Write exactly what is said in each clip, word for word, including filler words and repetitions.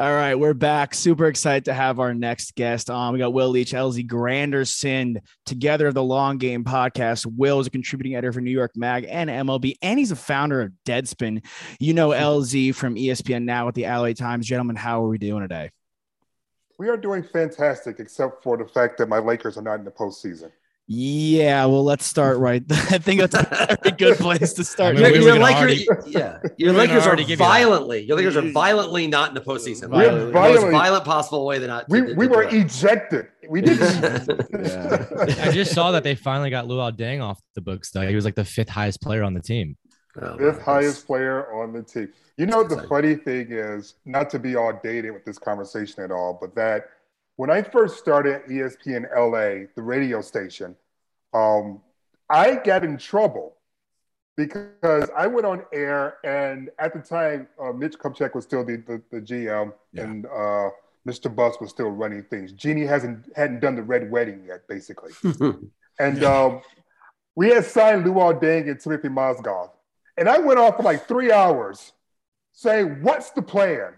All right, we're back. Super excited to have our next guest on. Um, we got Will Leitch, L Z Granderson, together of the Long Game Podcast. Will is a contributing editor for New York Mag and M L B, and he's a founder of Deadspin. You know L Z from E S P N now with the L A Times. Gentlemen, how are we doing today? We are doing fantastic, except for the fact that my Lakers are not in the postseason. Yeah, well, let's start right. I think that's a very good place to start. I mean, your, your, Lakers, already, yeah. your Lakers are violently. Your Lakers are violently not in the postseason. Violently. Violently. The most violent possible way. They're not. We, to, to we were it. ejected. We did. Yeah. I just saw that they finally got Luol Deng off the books. Though he was like the fifth highest player on the team. Oh, fifth highest player on the team. You know, the funny thing is, not to be all dated with this conversation at all, but that. When I first started E S P N L A, the radio station, um, I got in trouble because I went on air, and at the time, uh, Mitch Kupchak was still the, the, the G M, yeah. and uh, Mister Buss was still running things. Jeannie hasn't hadn't done the Red Wedding yet, basically. and um, we had signed Luol Deng and Timothy Mozgov, and I went on for like three hours saying, "What's the plan?"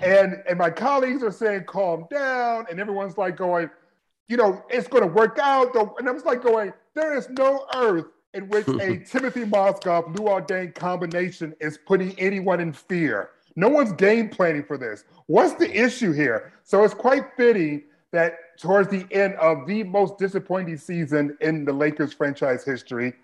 And and my colleagues are saying, calm down. And everyone's like going, you know, it's going to work out. And I was like going, there is no earth in which a Timothy Mozgov, Luol Deng combination is putting anyone in fear. No one's game planning for this. What's the issue here? So it's quite fitting that towards the end of the most disappointing season in the Lakers franchise history,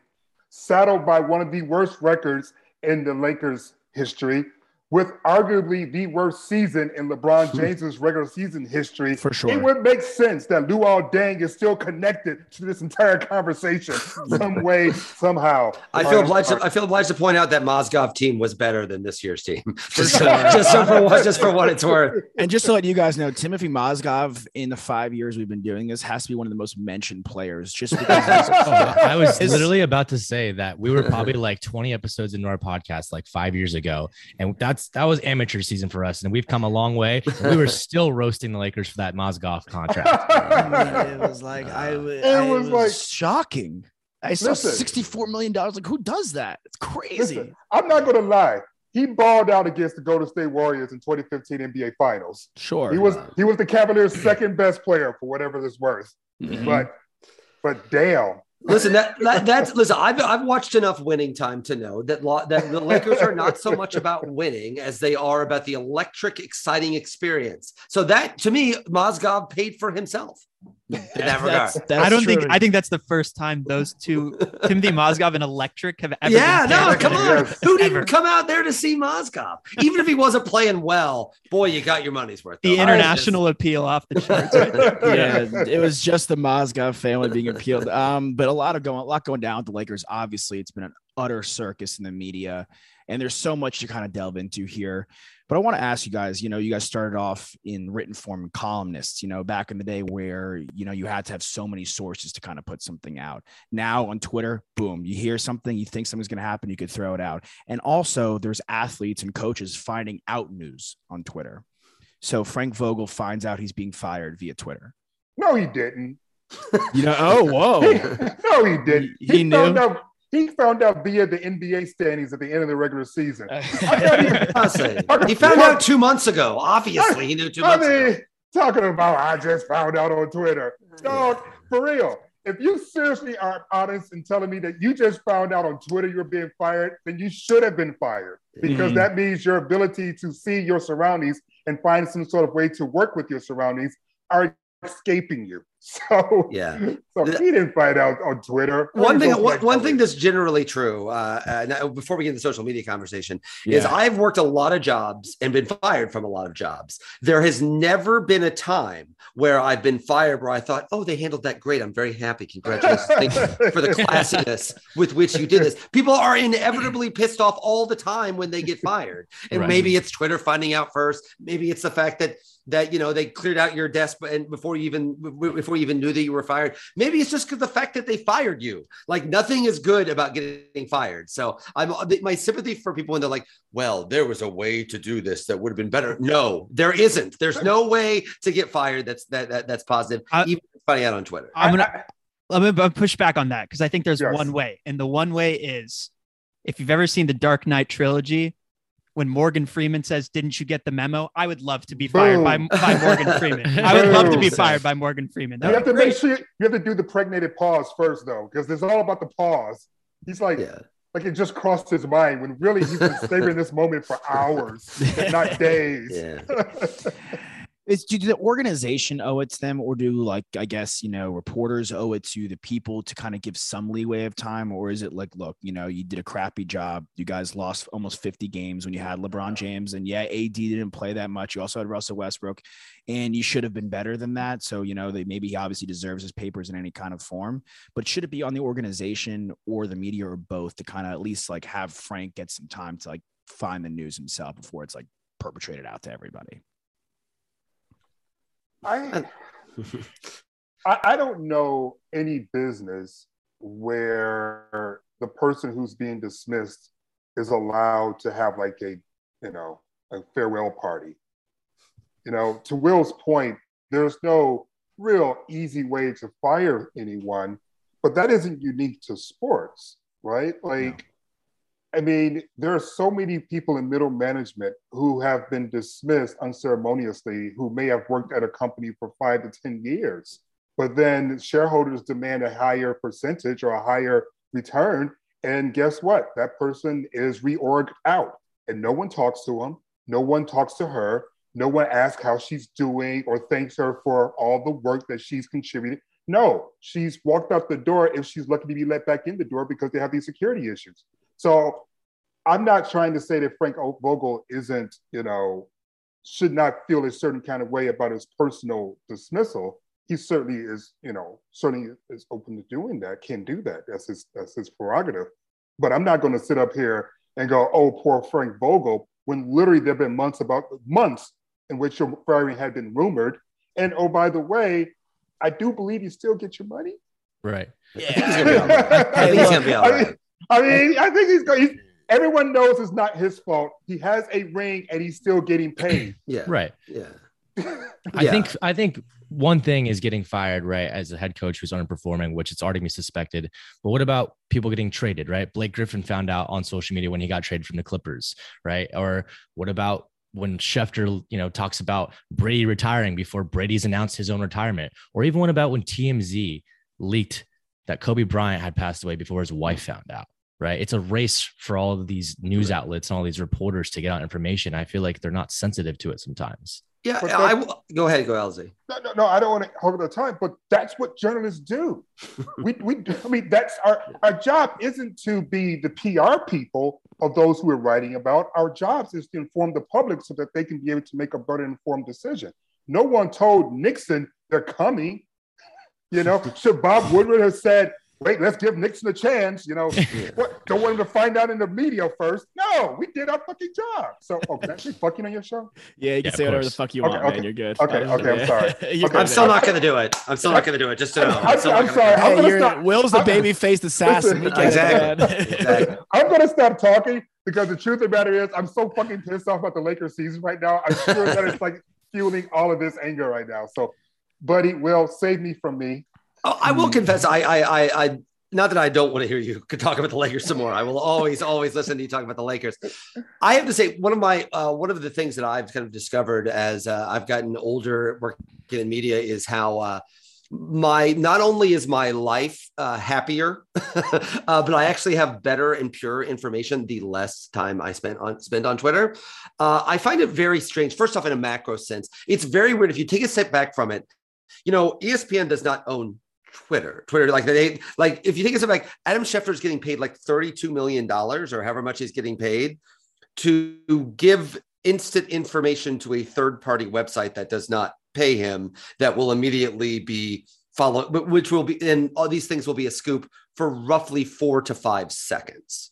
saddled by one of the worst records in the Lakers history, with arguably the worst season in LeBron James's regular season history, for sure, it would make sense that Luol Deng is still connected to this entire conversation some way, somehow. I feel obliged. To, I feel obliged to point out that Mozgov team was better than this year's team, just, uh, just, so for what, just for what it's worth. And just to let you guys know, Timothy Mozgov, in the five years we've been doing this, has to be one of the most mentioned players. Just because oh, I was literally about to say that we were probably like twenty episodes into our podcast, like five years ago, and that's. That was amateur season for us, and we've come a long way. We were still roasting the Lakers for that Mozgov contract. It was like, I, it I was, was like shocking. I saw sixty-four million dollars. Like, who does that? It's crazy. Listen, I'm not going to lie. He balled out against the Golden State Warriors in twenty fifteen N B A Finals. Sure. He was, he was the Cavaliers' second best player for whatever this worth. Mm-hmm. But, but damn. Listen, that, that that's listen. I've I've watched enough Winning Time to know that lo, that the Lakers are not so much about winning as they are about the electric, exciting experience. So that, to me, Mozgov paid for himself. In that that's, regard, that's, that's I don't true. think I think that's the first time those two, Timothy Mozgov and Electric, have ever. Yeah, been no, come on. Who didn't ever. come out there to see Mozgov? Even if he wasn't playing well, boy, you got your money's worth. Though. The international just... appeal off the charts. Right there. Yeah, it was just the Mozgov family being appealed. Um, but a lot of going, a lot going down with the Lakers. Obviously, it's been an utter circus in the media, and there's so much to kind of delve into here. But I want to ask you guys, you know, you guys started off in written form columnists, you know, back in the day where, you know, you had to have so many sources to kind of put something out. Now on Twitter, boom, you hear something, you think something's going to happen, you could throw it out. And also there's athletes and coaches finding out news on Twitter. So Frank Vogel finds out he's being fired via Twitter. No, he didn't. You know, oh, whoa. He, no, he didn't. He, he, he knew. No, He found out via the N B A standings at the end of the regular season. I even, he found out two months ago. Obviously, I, he knew two I months mean, ago. Talking about, I just found out on Twitter. Dog, for real. If you seriously are honest in telling me that you just found out on Twitter you're being fired, then you should have been fired because mm-hmm. that means your ability to see your surroundings and find some sort of way to work with your surroundings are escaping you. So yeah, so he didn't find out on Twitter. One thing, one, one thing that's generally true. Uh, uh, now, before we get into the social media conversation, yeah. is I've worked a lot of jobs and been fired from a lot of jobs. There has never been a time where I've been fired where I thought, "Oh, they handled that great. I'm very happy. Congratulations, thank you for the classiness with which you did this." People are inevitably pissed off all the time when they get fired, and right. maybe it's Twitter finding out first. Maybe it's the fact that. that, you know, they cleared out your desk and before you even, before you even knew that you were fired. Maybe it's just because the fact that they fired you, like nothing is good about getting fired. So I'm, my sympathy for people when they're like, well, there was a way to do this that would have been better. No, there isn't. There's no way to get fired. That's, that, that that's positive. I, even finding out on Twitter. I'm going to, I'm going to push back on that. Cause I think there's yes. one way. And the one way is, if you've ever seen the Dark Knight trilogy, when Morgan Freeman says, "Didn't you get the memo?" I would love to be fired by, by Morgan Freeman. I would love to be fired by Morgan Freeman. That you have to great. make sure you, you have to do the pregnated pause first, though, because it's all about the pause. He's like, yeah. like it just crossed his mind when really he's been savoring this moment for hours, not days. Yeah. Is, do the organization owe it to them, or do, like, I guess, you know, reporters owe it to the people to kind of give some leeway of time? Or is it like, look, you know, you did a crappy job. You guys lost almost fifty games when you had LeBron James. And yeah, A D didn't play that much. You also had Russell Westbrook and you should have been better than that. So, you know, they, maybe he obviously deserves his papers in any kind of form, but should it be on the organization or the media or both to kind of at least like have Frank get some time to like find the news himself before it's like perpetrated out to everybody? I, I don't know any business where the person who's being dismissed is allowed to have like a, you know, a farewell party. You know, to Will's point, there's no real easy way to fire anyone, but that isn't unique to sports, right? Like, no. I mean, there are so many people in middle management who have been dismissed unceremoniously, who may have worked at a company for five to ten years, but then shareholders demand a higher percentage or a higher return. And guess what? That person is reorged out and no one talks to him. No one talks to her. No one asks how she's doing or thanks her for all the work that she's contributed. No, she's walked out the door if she's lucky to be let back in the door because they have these security issues. So I'm not trying to say that Frank Vogel isn't, you know, should not feel a certain kind of way about his personal dismissal. He certainly is, you know, certainly is open to doing that, can do that. That's his, that's his prerogative. But I'm not going to sit up here and go, oh, poor Frank Vogel, when literally there have been months about months in which your firing had been rumored. And oh, by the way, I do believe you still get your money. Right. Yeah. I think he's going to be all right. I think he's going to be all right. I mean, I think he's going. He's, everyone knows it's not his fault. He has a ring, and he's still getting paid. Yeah, right. Yeah. I yeah. think. I think one thing is getting fired, right, as a head coach who's underperforming, which it's already been suspected. But what about people getting traded, right? Blake Griffin found out on social media when he got traded from the Clippers, right? Or what about when Schefter, you know, talks about Brady retiring before Brady's announced his own retirement, or even what about when T M Z leaked that Kobe Bryant had passed away before his wife found out? Right. It's a race for all of these news outlets and all these reporters to get out information. I feel like they're not sensitive to it sometimes. Yeah. That, I will, go ahead. Go L Z. No, no, no. I don't want to hold the time, but that's what journalists do. we, we, I mean, that's our, our job isn't to be the P R people of those who are writing about. Our jobs is to inform the public so that they can be able to make a better informed decision. No one told Nixon they're coming. You know, should Bob Woodward have said, wait, let's give Nixon a chance, you know, yeah. what, don't want him to find out in the media first. No, we did our fucking job. So, oh, can I say fucking on your show? Yeah, you can yeah, say whatever the fuck you okay, want, okay. man. You're good. Okay, okay, okay I'm sorry. Okay. I'm still not going to do it. I'm still not going to do it. Just so. I'm, I'm, I'm sorry. I'm hey, stop. Will's the baby-faced assassin. Listen, exactly. exactly. I'm going to stop talking because the truth of the matter is I'm so fucking pissed off about the Lakers season right now. I'm sure that it's like fueling all of this anger right now. So, buddy, Will, save me from me. Oh, I will confess, I, I, I, I, not that I don't want to hear you talk about the Lakers some more. I will always, always listen to you talk about the Lakers. I have to say, one of my, uh, one of the things that I've kind of discovered as uh, I've gotten older working in media is how uh, my, not only is my life uh, happier, uh, but I actually have better and pure information the less time I spend on, spend on Twitter. Uh, I find it very strange. First off, in a macro sense, it's very weird. If you take a step back from it, you know, E S P N does not own Twitter. Twitter, like they, like if you think it's like Adam Schefter is getting paid like thirty-two million dollars or however much he's getting paid to give instant information to a third party website that does not pay him, that will immediately be followed, which will be, and all these things will be a scoop for roughly four to five seconds.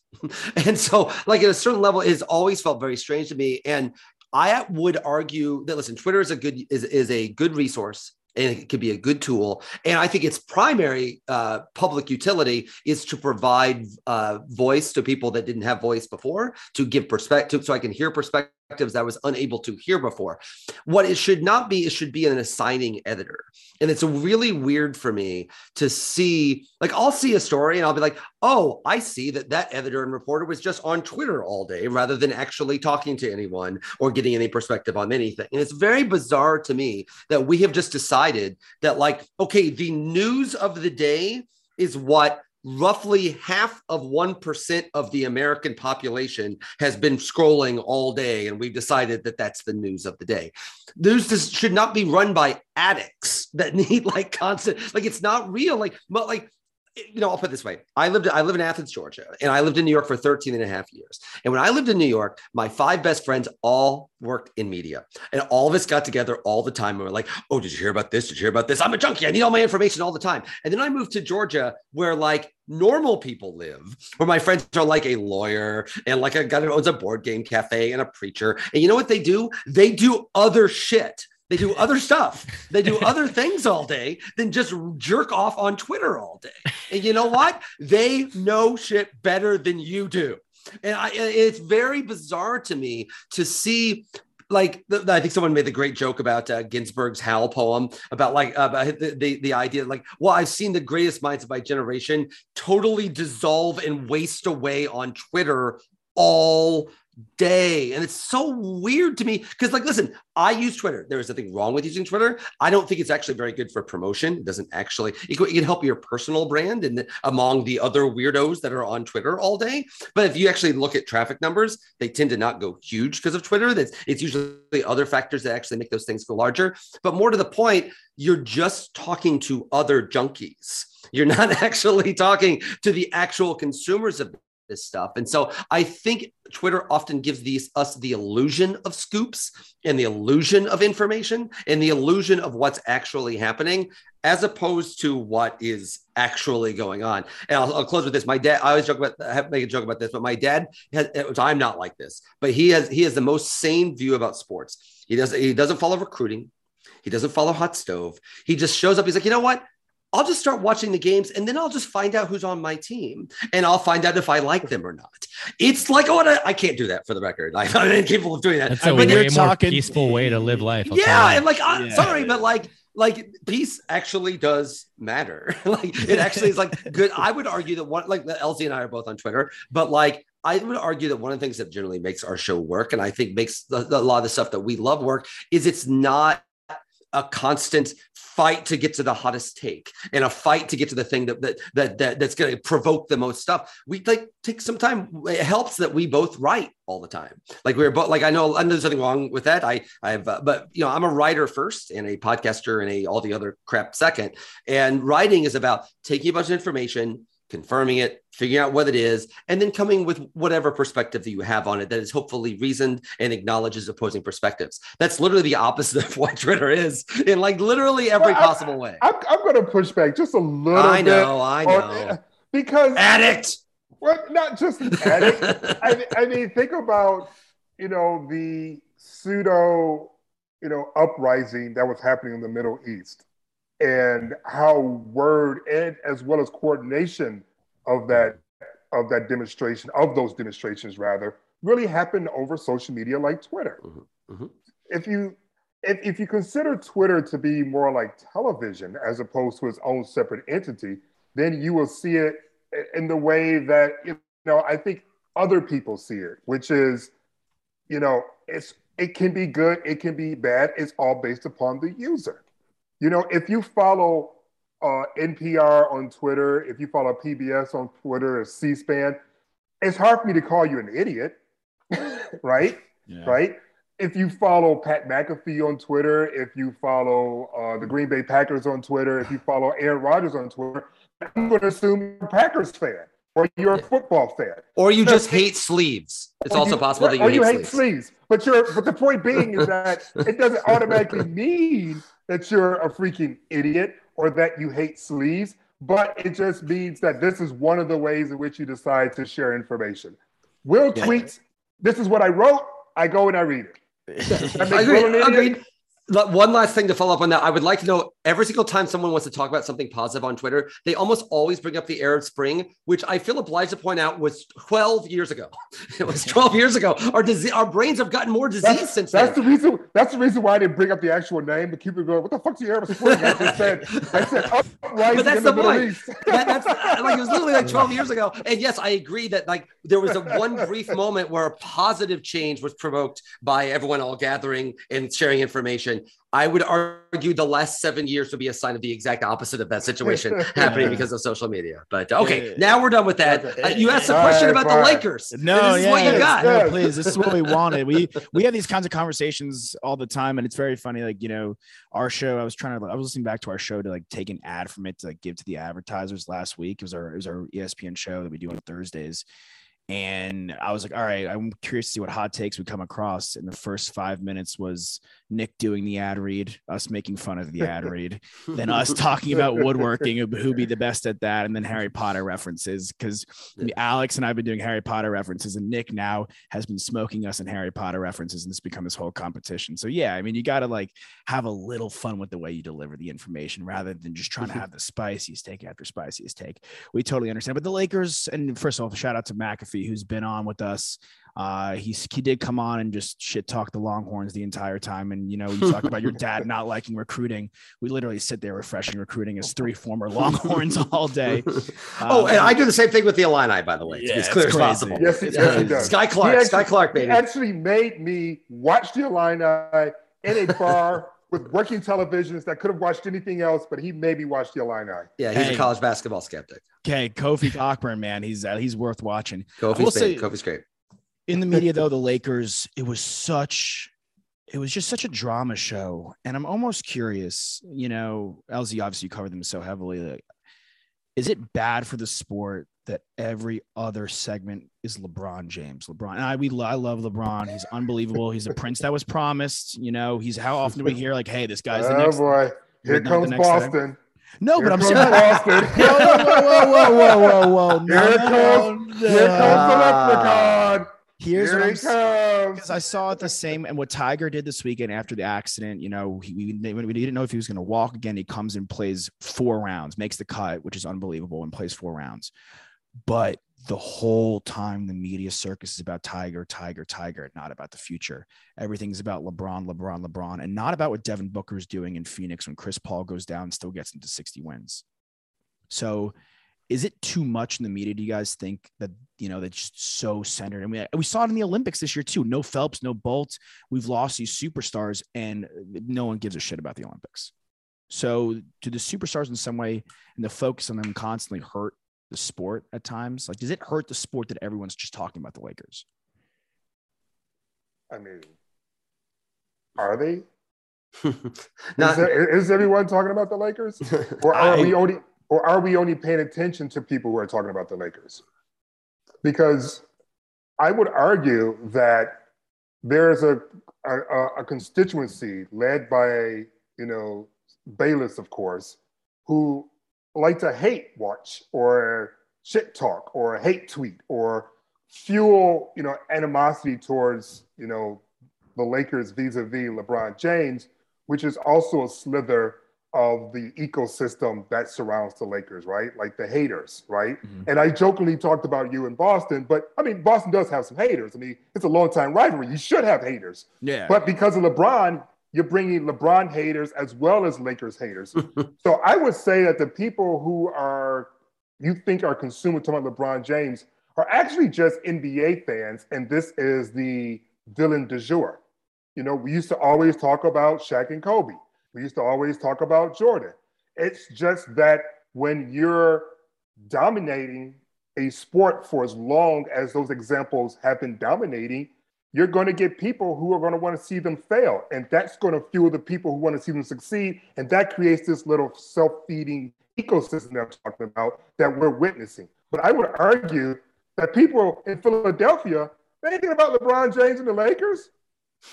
And so like at a certain level, it has always felt very strange to me. And I would argue that, listen, Twitter is a good, is, is a good resource. And it could be a good tool. And I think its primary uh, public utility is to provide uh, voice to people that didn't have voice before, to give perspective, so I can hear perspectives that I was unable to hear before. What it should not be, it should be an assigning editor. And it's really weird for me to see, like I'll see a story and I'll be like, oh, I see that that editor and reporter was just on Twitter all day rather than actually talking to anyone or getting any perspective on anything. And it's very bizarre to me that we have just decided that like, okay, the news of the day is what roughly half of one percent of the American population has been scrolling all day. And we've decided that that's the news of the day. News just should not be run by addicts that need like constant, like it's not real. Like, but like, you know, I'll put it this way. I lived, I live in Athens, Georgia, and I lived in New York for thirteen and a half years. And when I lived in New York, my five best friends all worked in media, and all of us got together all the time. And we're like, oh, did you hear about this? Did you hear about this? I'm a junkie. I need all my information all the time. And then I moved to Georgia where like normal people live, where my friends are like a lawyer and like a guy who owns a board game cafe and a preacher. And you know what they do? They do other shit. They do other stuff. They do other things all day than just jerk off on Twitter all day. And you know what? They know shit better than you do. And I, it's very bizarre to me to see, like, the, I think someone made the great joke about uh, Ginsberg's Howl poem about like about the, the, the idea like, well, I've seen the greatest minds of my generation totally dissolve and waste away on Twitter all day. And it's so weird to me because like, listen, I use Twitter. There is nothing wrong with using Twitter. I don't think it's actually very good for promotion. It doesn't actually, it can help your personal brand and among the other weirdos that are on Twitter all day. But if you actually look at traffic numbers, they tend to not go huge because of Twitter. That's, it's usually other factors that actually make those things go larger. But more to the point, you're just talking to other junkies. You're not actually talking to the actual consumers of this stuff. And so I think Twitter often gives these us the illusion of scoops and the illusion of information and the illusion of what's actually happening, as opposed to what is actually going on. And I'll, I'll close with this. My dad, I always joke about, I have to make a joke about this, but my dad has, which I'm not like this, but he has, he has the most sane view about sports. He doesn't, he doesn't follow recruiting. He doesn't follow hot stove. He just shows up. He's like, you know what? I'll just start watching the games and then I'll just find out who's on my team and I'll find out if I like them or not. It's like, oh, I, I can't do that for the record. I, I'm incapable of doing that. That's a way more talking, peaceful way to live life. I'll yeah. And like, I'm yeah. sorry, but like, like peace actually does matter. Like it actually is like good. I would argue that one, like L Z and I are both on Twitter, but like, I would argue that one of the things that generally makes our show work, and I think makes the, the, a lot of the stuff that we love work, is it's not a constant fight to get to the hottest take and a fight to get to the thing that that that, that that's going to provoke the most stuff. We like take some time. It helps that we both write all the time. Like we we're both like, I know, I know there's nothing wrong with that. I I've, uh, but you know, I'm a writer first and a podcaster and a, all the other crap second. And writing is about taking a bunch of information, confirming it, figuring out what it is, and then coming with whatever perspective that you have on it that is hopefully reasoned and acknowledges opposing perspectives. That's literally the opposite of what Twitter is in like literally every well, possible I, way. I, I'm going to push back just a little I bit. I know, I know. On, because addict. Well, not just addict. I, I mean, think about, you know, the pseudo, you know, uprising that was happening in the Middle East, and how word and as well as coordination of that of that demonstration, of those demonstrations rather, really happened over social media like Twitter. Mm-hmm. Mm-hmm. If you if, if you consider Twitter to be more like television as opposed to its own separate entity, then you will see it in the way that, you know, I think other people see it, which is, you know, it's it can be good, it can be bad, it's all based upon the user. You know, if you follow uh, N P R on Twitter, if you follow P B S on Twitter or C-SPAN, it's hard for me to call you an idiot, right? Yeah. Right? if you follow Pat McAfee on Twitter, if you follow uh, the Green Bay Packers on Twitter, if you follow Aaron Rodgers on Twitter, I'm going to assume you're a Packers fan or you're a football fan. Or you just hate sleeves. It's also possible that you hate sleeves. Or you hate sleeves. But you're, but the point being is that it doesn't automatically mean that you're a freaking idiot or that you hate sleeves. But it just means that this is one of the ways in which you decide to share information. Will yeah. tweets, this is what I wrote. I go and I read it. That agreed, agreed. One last thing to follow up on that. I would like to know, every single time someone wants to talk about something positive on Twitter, they almost always bring up the Arab Spring, which I feel obliged to point out was twelve years ago. It was twelve years ago. Our disease, our brains have gotten more disease that's, since that's then. The reason, that's the reason why I didn't bring up the actual name, but keep it going, what the fuck's the Arab Spring? I just said, I said, uprising but that's in the, the Middle East. That, that's, like, it was literally like twelve years ago. And yes, I agree that like there was a one brief moment where a positive change was provoked by everyone all gathering and sharing information. I would argue the last seven years would be a sign of the exact opposite of that situation happening because of social media. But okay, yeah. Now we're done with that. Uh, you asked a question right, about right. the Lakers. No, this yeah, is what you got. No, please, this is what we wanted. We we have these kinds of conversations all the time, and it's very funny. Like, you know, our show. I was trying to. I was listening back to our show to like take an ad from it to like give to the advertisers last week. It was our it was our E S P N show that we do on Thursdays. And I was like, all right, I'm curious to see what hot takes would come across. And the first five minutes was Nick doing the ad read, us making fun of the ad read, then us talking about woodworking, who'd be the best at that, and then Harry Potter references. Because I mean, Alex and I have been doing Harry Potter references, and Nick now has been smoking us in Harry Potter references, and it's become this whole competition. So yeah, I mean, you got to like have a little fun with the way you deliver the information rather than just trying to have the spiciest take after spiciest take. We totally understand. But the Lakers, and first of all, shout out to McAfee, who's been on with us. Uh, he, he did come on and just shit talk the Longhorns the entire time. And, you know, you talk about your dad not liking recruiting. We literally sit there refreshing recruiting as three former Longhorns all day. Uh, oh, and I do the same thing with the Illini, by the way. Yeah, it's clear as possible. Yes, it yeah. does. Sky Clark, actually, Sky Clark, baby. He actually made me watch the Illini in a bar with working televisions that could have watched anything else, but he maybe watched the Illini. Yeah, he's hey. a college basketball skeptic. Okay, Kofi Cockburn, man, he's uh, he's worth watching. Kofi's, say, Kofi's great. In the media, though, the Lakers, it was such, it was just such a drama show, and I'm almost curious. You know, L Z, obviously, you covered them so heavily. Like, is it bad for the sport that every other segment is LeBron James? LeBron, and I we I love LeBron. He's unbelievable. He's the prince that was promised. You know, he's how often do we hear like, "Hey, this guy's the oh next." Oh boy, here comes Boston. Time. No, here but I'm saying Boston. Whoa, whoa, whoa, whoa, whoa, whoa! No, here comes, no. here comes the leprechaun. Here's Here what I'm saying, because I saw it the same, and what Tiger did this weekend after the accident, you know, he, we, we didn't know if he was going to walk again. He comes and plays four rounds, makes the cut, which is unbelievable, and plays four rounds. But the whole time, the media circus is about Tiger, Tiger, Tiger, not about the future. Everything's about LeBron, LeBron, LeBron, and not about what Devin Booker is doing in Phoenix when Chris Paul goes down and still gets into sixty wins. So is it too much in the media? Do you guys think that, you know, that's just so centered? And we, we saw it in the Olympics this year too. No Phelps, no Bolt. We've lost these superstars and no one gives a shit about the Olympics. So do the superstars in some way and the focus on them constantly hurt the sport at times? Like, does it hurt the sport that everyone's just talking about the Lakers? I mean, are they? Not- is, there, is everyone talking about the Lakers? Or are I- we only... Or are we only paying attention to people who are talking about the Lakers? Because I would argue that there is a, a, a constituency led by, you know, bailiffs, of course, who like to hate watch or shit talk or hate tweet or fuel, you know, animosity towards, you know, the Lakers vis-a-vis LeBron James, which is also a slither of the ecosystem that surrounds the Lakers, right? Like the haters, right? Mm-hmm. And I jokingly talked about you in Boston, but I mean, Boston does have some haters. I mean, it's a long-time rivalry. You should have haters. Yeah. But because of LeBron, you're bringing LeBron haters as well as Lakers haters. So I would say that the people who are, you think are consuming talking about LeBron James are actually just N B A fans. And this is the villain du jour. You know, we used to always talk about Shaq and Kobe. We used to always talk about Jordan. It's just that when you're dominating a sport for as long as those examples have been dominating, you're going to get people who are going to want to see them fail. And that's going to fuel the people who want to see them succeed. And that creates this little self-feeding ecosystem that I'm talking about that we're witnessing. But I would argue that people in Philadelphia, they ain't thinking about LeBron James and the Lakers.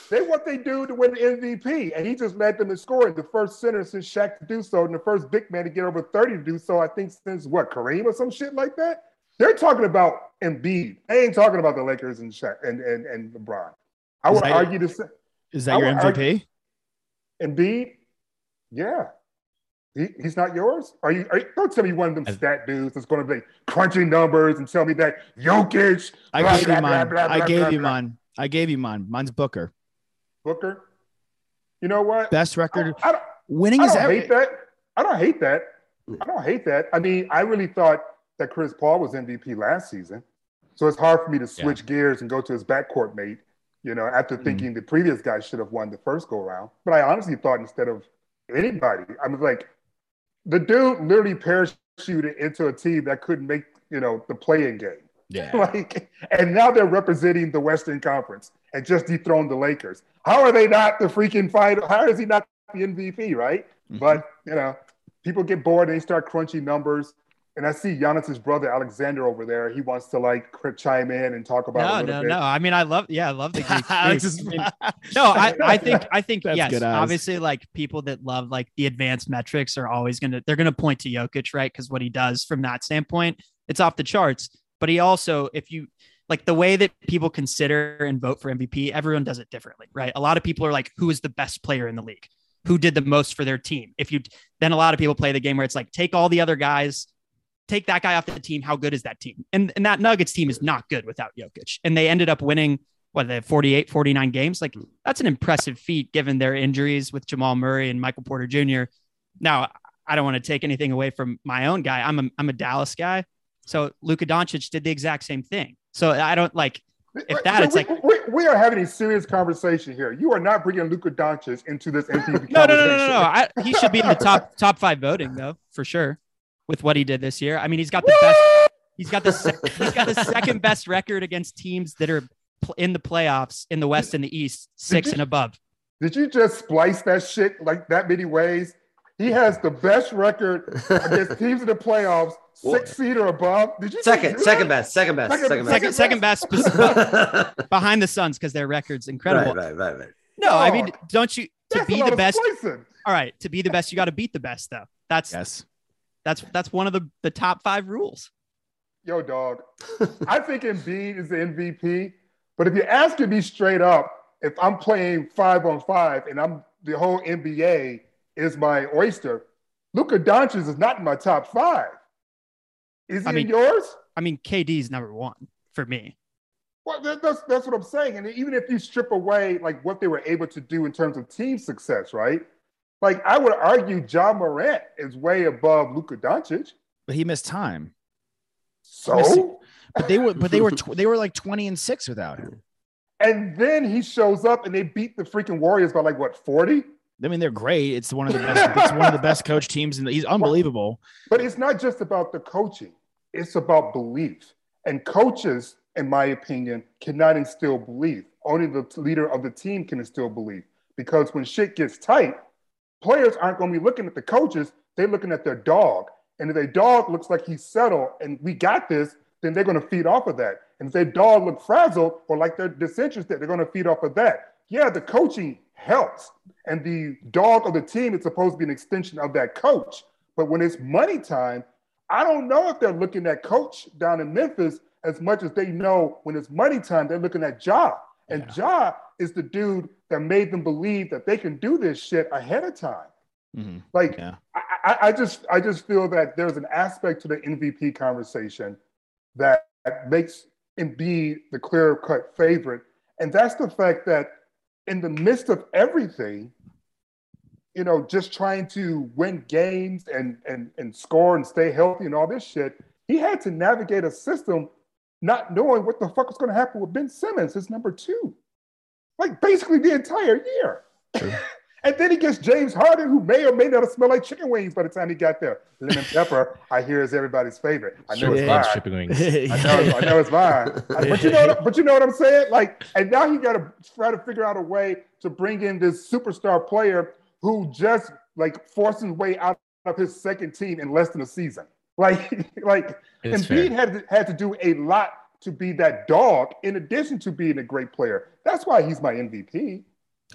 They want they do to win the M V P. And he just led them in scoring, the first center since Shaq to do so, and the first big man to get over thirty to do so, I think since, what, Kareem or some shit like that? They're talking about Embiid. They ain't talking about the Lakers and Shaq and, and, and LeBron. I would argue your, this. Is that I your M V P? Argue, Embiid? Yeah. He, he's not yours? Are you, are you? Don't tell me one of them stat dudes that's going to be crunching numbers and tell me that Jokic. I blah, gave blah, you blah, mine. Blah, blah, I gave blah, you blah. mine. I gave you mine. Mine's Booker. Booker? You know what? Best record. I, I Winning I is everything. Hate that. I don't hate that. I don't hate that. I mean, I really thought that Chris Paul was M V P last season. So it's hard for me to switch yeah. gears and go to his backcourt mate, you know, after thinking mm. the previous guy should have won the first go-around. But I honestly thought instead of anybody, I was like, the dude literally parachuted into a team that couldn't make, you know, the play-in game. Yeah. Like, and now they're representing the Western Conference and just dethroned the Lakers. How are they not the freaking final? How is he not the M V P, right? Mm-hmm. But, you know, people get bored and they start crunching numbers. And I see Giannis's brother, Alexander, over there. He wants to, like, chime in and talk about no, it a no, bit. No, no. I mean, I love – yeah, I love the Greek. Alex's I mean, no, I, I think, I think yes, obviously, like, people that love, like, the advanced metrics are always going to – they're going to point to Jokic, right? Because what he does from that standpoint, it's off the charts. But he also, if you – like, the way that people consider and vote for M V P, everyone does it differently, right? A lot of people are like, who is the best player in the league? Who did the most for their team? If you – then a lot of people play the game where it's like, take all the other guys – take that guy off the team. How good is that team? And, and that Nuggets team is not good without Jokic. And they ended up winning, what, they have forty-eight, forty-nine games. Like, that's an impressive feat given their injuries with Jamal Murray and Michael Porter Junior Now, I don't want to take anything away from my own guy. I'm a, I'm a Dallas guy. So Luka Doncic did the exact same thing. So I don't like, if that, so it's we, like. We, we are having a serious conversation here. You are not bringing Luka Doncic into this M V P conversation. No, no, no, no, no. no. I, he should be in the top top five voting, though, for sure. With what he did this year. I mean, he's got the best, he's got the, sec- he's got the second best record against teams that are pl- in the playoffs in the West and the East, six you, and above. Did you just splice that shit like that many ways? He has the best record against teams in the playoffs, six seed or above. Did you second, say, second best, second best, second, second, second best, second best behind the Suns because their record's incredible. Right, right, right, right. No, oh, I mean, don't you to be the best? Splicing. All right, to be the best, you got to beat the best, though. That's yes. That's that's one of the, the top five rules. Yo, dog. I think Embiid is the M V P. But if you're asking me straight up, if I'm playing five on five and I'm the whole N B A is my oyster, Luka Doncic is not in my top five. Is he I mean, in yours? I mean, K D is number one for me. Well, that, that's that's what I'm saying. And even if you strip away like what they were able to do in terms of team success, right? Like, I would argue Ja Morant is way above Luka Doncic. But he missed time. So? But they were but they were, tw- they were like twenty and six without him. And then he shows up and they beat the freaking Warriors by like, what, forty? I mean, they're great. It's one of the best It's one of the best coach teams. And he's unbelievable. But it's not just about the coaching. It's about belief. And coaches, in my opinion, cannot instill belief. Only the leader of the team can instill belief. Because when shit gets tight, players aren't going to be looking at the coaches. They're looking at their dog. And if their dog looks like he's settled and we got this, then they're going to feed off of that. And if their dog looks frazzled or like they're disinterested, they're going to feed off of that. Yeah, the coaching helps. And the dog of the team is supposed to be an extension of that coach. But when it's money time, I don't know if they're looking at coach down in Memphis as much as they know when it's money time, they're looking at Ja. And Ja is the dude that made them believe that they can do this shit ahead of time. Mm-hmm. Like, yeah. I, I just I just feel that there's an aspect to the M V P conversation that makes Embiid the clear-cut favorite. And that's the fact that in the midst of everything, you know, just trying to win games and, and, and score and stay healthy and all this shit, he had to navigate a system not knowing what the fuck was going to happen with Ben Simmons, his number two. Like, basically the entire year. And then he gets James Harden, who may or may not have smelled like chicken wings by the time he got there. Lemon pepper, I hear, is everybody's favorite. I know it's mine. Chicken wings. I know, I know it's mine. But you know, what, but you know what I'm saying? Like, and now he got to try to figure out a way to bring in this superstar player who just like forced his way out of his second team in less than a season. Like, like Embiid had to, had to do a lot to be that dog, in addition to being a great player. That's why he's my M V P.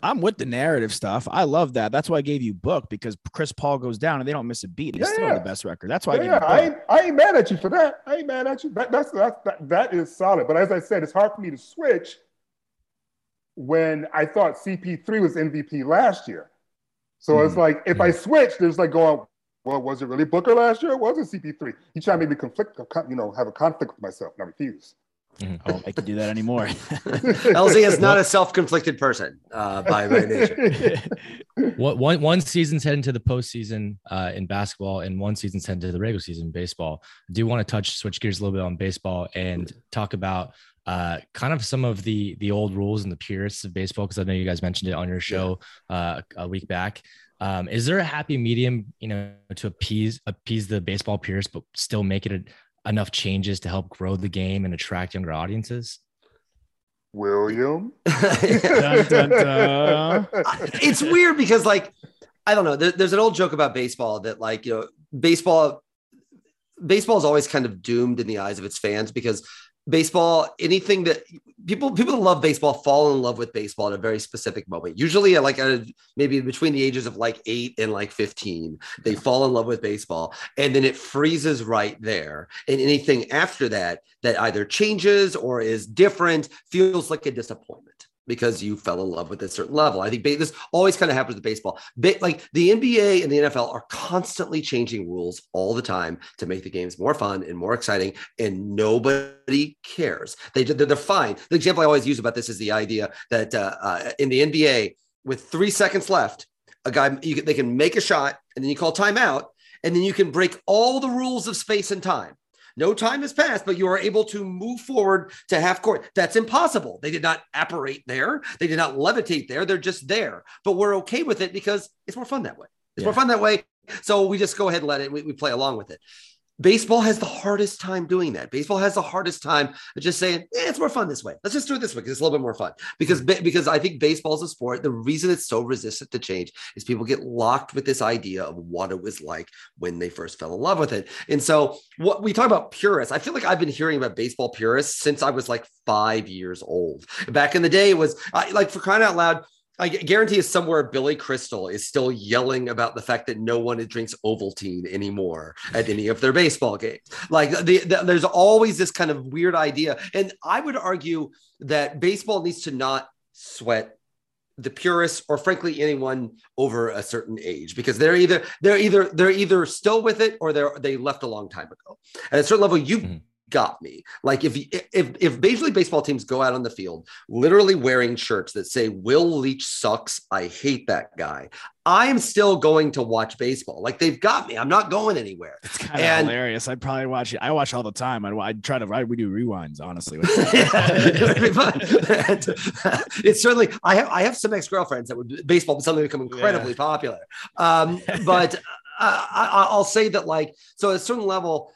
I'm with the narrative stuff. I love that. That's why I gave you book, because Chris Paul goes down and they don't miss a beat. They yeah, still have the best record. That's why yeah, I gave you book. I ain't, I ain't mad at you for that. I ain't mad at you. That, that's, that's, that, that is solid. But as I said, it's hard for me to switch when I thought C P three was M V P last year. So mm. it's like, if mm. I switch, there's like going, well, was it really Booker last year? Or was it C P three? You try to make me conflict, you know, have a conflict with myself, and I refuse. I don't like to do that anymore. L Z is not a self-conflicted person uh, by my nature. One, one, one season's heading to the postseason uh, in basketball, and one season's heading to the regular season in baseball. I do want to touch, switch gears a little bit on baseball and talk about uh, kind of some of the the old rules and the purists of baseball, because I know you guys mentioned it on your show uh, a week back. Um, is there a happy medium, you know, to appease appease the baseball purists, but still make it a enough changes to help grow the game and attract younger audiences? William? Dun, dun, dun. It's weird because, like, I don't know. There, there's an old joke about baseball that, like, you know, baseball, baseball is always kind of doomed in the eyes of its fans, because baseball, anything that people, people that love baseball fall in love with baseball at a very specific moment. Usually like a, maybe between the ages of like eight and like fifteen, they fall in love with baseball, and then it freezes right there. And anything after that, that either changes or is different, feels like a disappointment, because you fell in love with a certain level. I think this always kind of happens with baseball. Like the N B A and the N F L are constantly changing rules all the time to make the games more fun and more exciting, and nobody cares. They, they're fine. The example I always use about this is the idea that uh, uh, in the N B A, with three seconds left, a guy you can, they can make a shot, and then you call timeout, and then you can break all the rules of space and time. No time has passed, but you are able to move forward to half court. That's impossible. They did not apparate there. They did not levitate there. They're just there. But we're okay with it because it's more fun that way. It's yeah. more fun that way. So we just go ahead and let it, we, we play along with it. Baseball has the hardest time doing that. Baseball has the hardest time just saying, eh, it's more fun this way. Let's just do it this way because it's a little bit more fun. Because, because I think baseball is a sport. The reason it's so resistant to change is people get locked with this idea of what it was like when they first fell in love with it. And so what we talk about purists, I feel like I've been hearing about baseball purists since I was like five years old. Back in the day, it was I, like for crying out loud, I guarantee is somewhere Billy Crystal is still yelling about the fact that no one drinks Ovaltine anymore at any of their baseball games. Like the, the, there's always this kind of weird idea. And I would argue that baseball needs to not sweat the purists, or frankly, anyone over a certain age, because they're either, they're either, they're either still with it or they're, they left a long time ago. At a certain level, you mm-hmm. got me. Like if if if basically baseball teams go out on the field literally wearing shirts that say Will Leitch sucks, I hate that guy, I'm still going to watch baseball. Like they've got me. I'm not going anywhere. It's kind of hilarious. I'd probably watch it. I watch all the time. I'd, I'd try to write. We do rewinds, honestly. It's certainly, I have, I have some ex-girlfriends that would baseball would suddenly become incredibly yeah. popular. Um, but uh, I, I'll say that like, so at a certain level,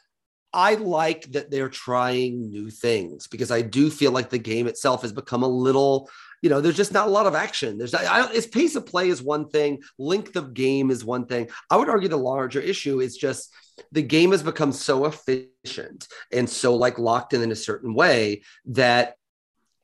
I like that they're trying new things, because I do feel like the game itself has become a little, you know, there's just not a lot of action. There's not, I, it's pace of play is one thing. Length of game is one thing. I would argue the larger issue is just the game has become so efficient and so like locked in in a certain way that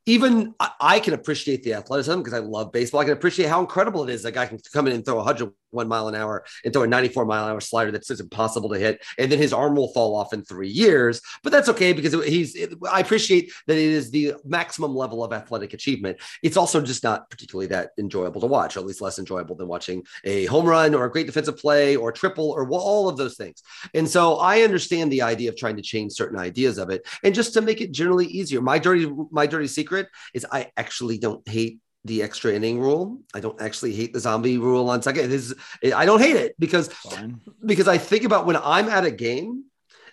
even I can appreciate the athleticism because I love baseball. I can appreciate how incredible it is that a guy can come in and throw one hundred one mile an hour and throw a ninety-four mile an hour slider that's just impossible to hit, and then his arm will fall off in three years. But that's okay because he's. It, I appreciate that it is the maximum level of athletic achievement. It's also just not particularly that enjoyable to watch, or at least less enjoyable than watching a home run or a great defensive play or triple or all of those things. And so I understand the idea of trying to change certain ideas of it, and just to make it generally easier. My dirty, my dirty secret is I actually don't hate the extra inning rule. I don't actually hate the zombie rule on second. This is, I don't hate it because, Fine. because I think about when I'm at a game,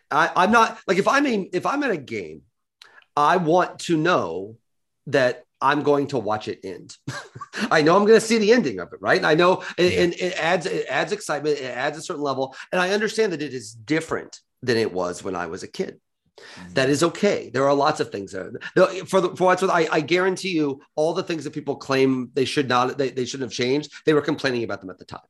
I, I'm not like, if I'm, a, if I'm at a game, I want to know that I'm going to watch it end. I know I'm going to see the ending of it, right? And I know, and, and it adds it adds excitement, it adds a certain level, and I understand that it is different than it was when I was a kid. Mm-hmm. That is okay. There are lots of things there. For the, for what's worth, I, I guarantee you, all the things that people claim they should not, they, they shouldn't have changed, they were complaining about them at the time.